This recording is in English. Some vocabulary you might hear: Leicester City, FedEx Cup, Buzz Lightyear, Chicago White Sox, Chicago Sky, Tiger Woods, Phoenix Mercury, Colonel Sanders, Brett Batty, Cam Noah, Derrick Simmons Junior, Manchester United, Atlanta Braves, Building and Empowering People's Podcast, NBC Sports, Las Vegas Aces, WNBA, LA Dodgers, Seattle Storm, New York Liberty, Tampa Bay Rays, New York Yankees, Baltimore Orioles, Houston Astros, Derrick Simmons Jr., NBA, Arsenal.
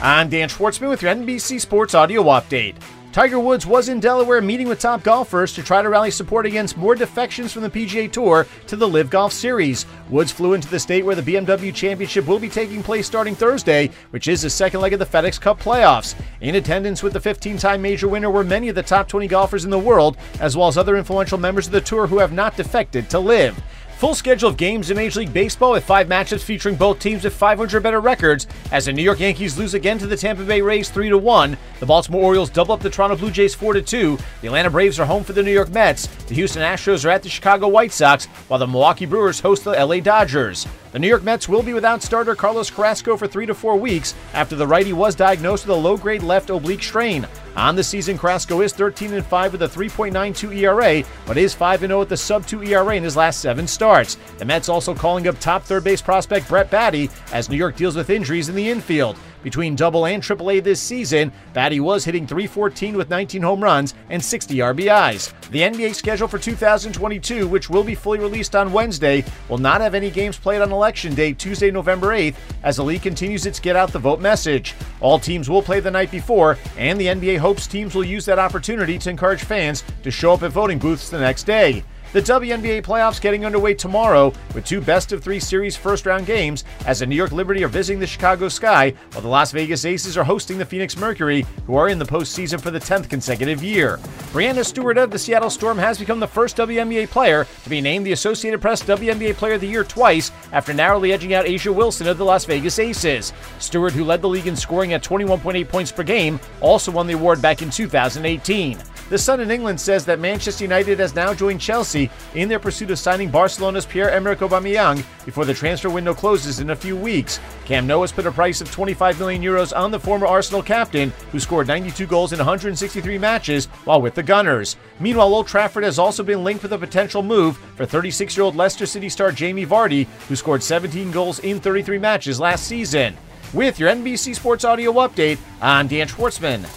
I'm Dan Schwartzman with your NBC Sports Audio Update. Tiger Woods was in Delaware meeting with top golfers to try to rally support against more defections from the PGA Tour to the LIV Golf Series. Woods flew into the state where the BMW Championship will be taking place starting Thursday, which is the second leg of the FedEx Cup playoffs. In attendance with the 15-time major winner were many of the top 20 golfers in the world, as well as other influential members of the tour who have not defected to LIV. Full schedule of games in Major League Baseball with 5 matchups featuring both teams with 500 better records as the New York Yankees lose again to the Tampa Bay Rays 3-1, the Baltimore Orioles double up the Toronto Blue Jays 4-2, the Atlanta Braves are home for the New York Mets, the Houston Astros are at the Chicago White Sox, while the Milwaukee Brewers host the LA Dodgers. The New York Mets will be without starter Carlos Carrasco for 3 to 4 weeks after the righty was diagnosed with a low-grade left oblique strain. On the season, Carrasco is 13-5 with a 3.92 ERA, but is 5-0 at the sub-2 ERA in his last 7 starts. The Mets also calling up top third base prospect Brett Batty as New York deals with injuries in the infield. Between Double and Triple A this season, Batty was hitting .314 with 19 home runs and 60 RBIs. The NBA schedule for 2022, which will be fully released on Wednesday, will not have any games played on Election Day, Tuesday, November 8th, as the league continues its Get Out the Vote message. All teams will play the night before, and the NBA hopes teams will use that opportunity to encourage fans to show up at voting booths the next day. The WNBA playoffs getting underway tomorrow with 2 best-of-3 series first-round games as the New York Liberty are visiting the Chicago Sky, while the Las Vegas Aces are hosting the Phoenix Mercury, who are in the postseason for the 10th consecutive year. Brianna Stewart of the Seattle Storm has become the first WNBA player to be named the Associated Press WNBA Player of the Year twice after narrowly edging out A'ja Wilson of the Las Vegas Aces. Stewart, who led the league in scoring at 21.8 points per game, also won the award back in 2018. The Sun in England says that Manchester United has now joined Chelsea in their pursuit of signing Barcelona's Pierre-Emerick Aubameyang before the transfer window closes in a few weeks. Cam Noah has put a price of €25 million on the former Arsenal captain, who scored 92 goals in 163 matches while with the Gunners. Meanwhile, Old Trafford has also been linked with a potential move for 36-year-old Leicester City star Jamie Vardy, who scored 17 goals in 33 matches last season. With your NBC Sports Audio Update, I'm Dan Schwartzman.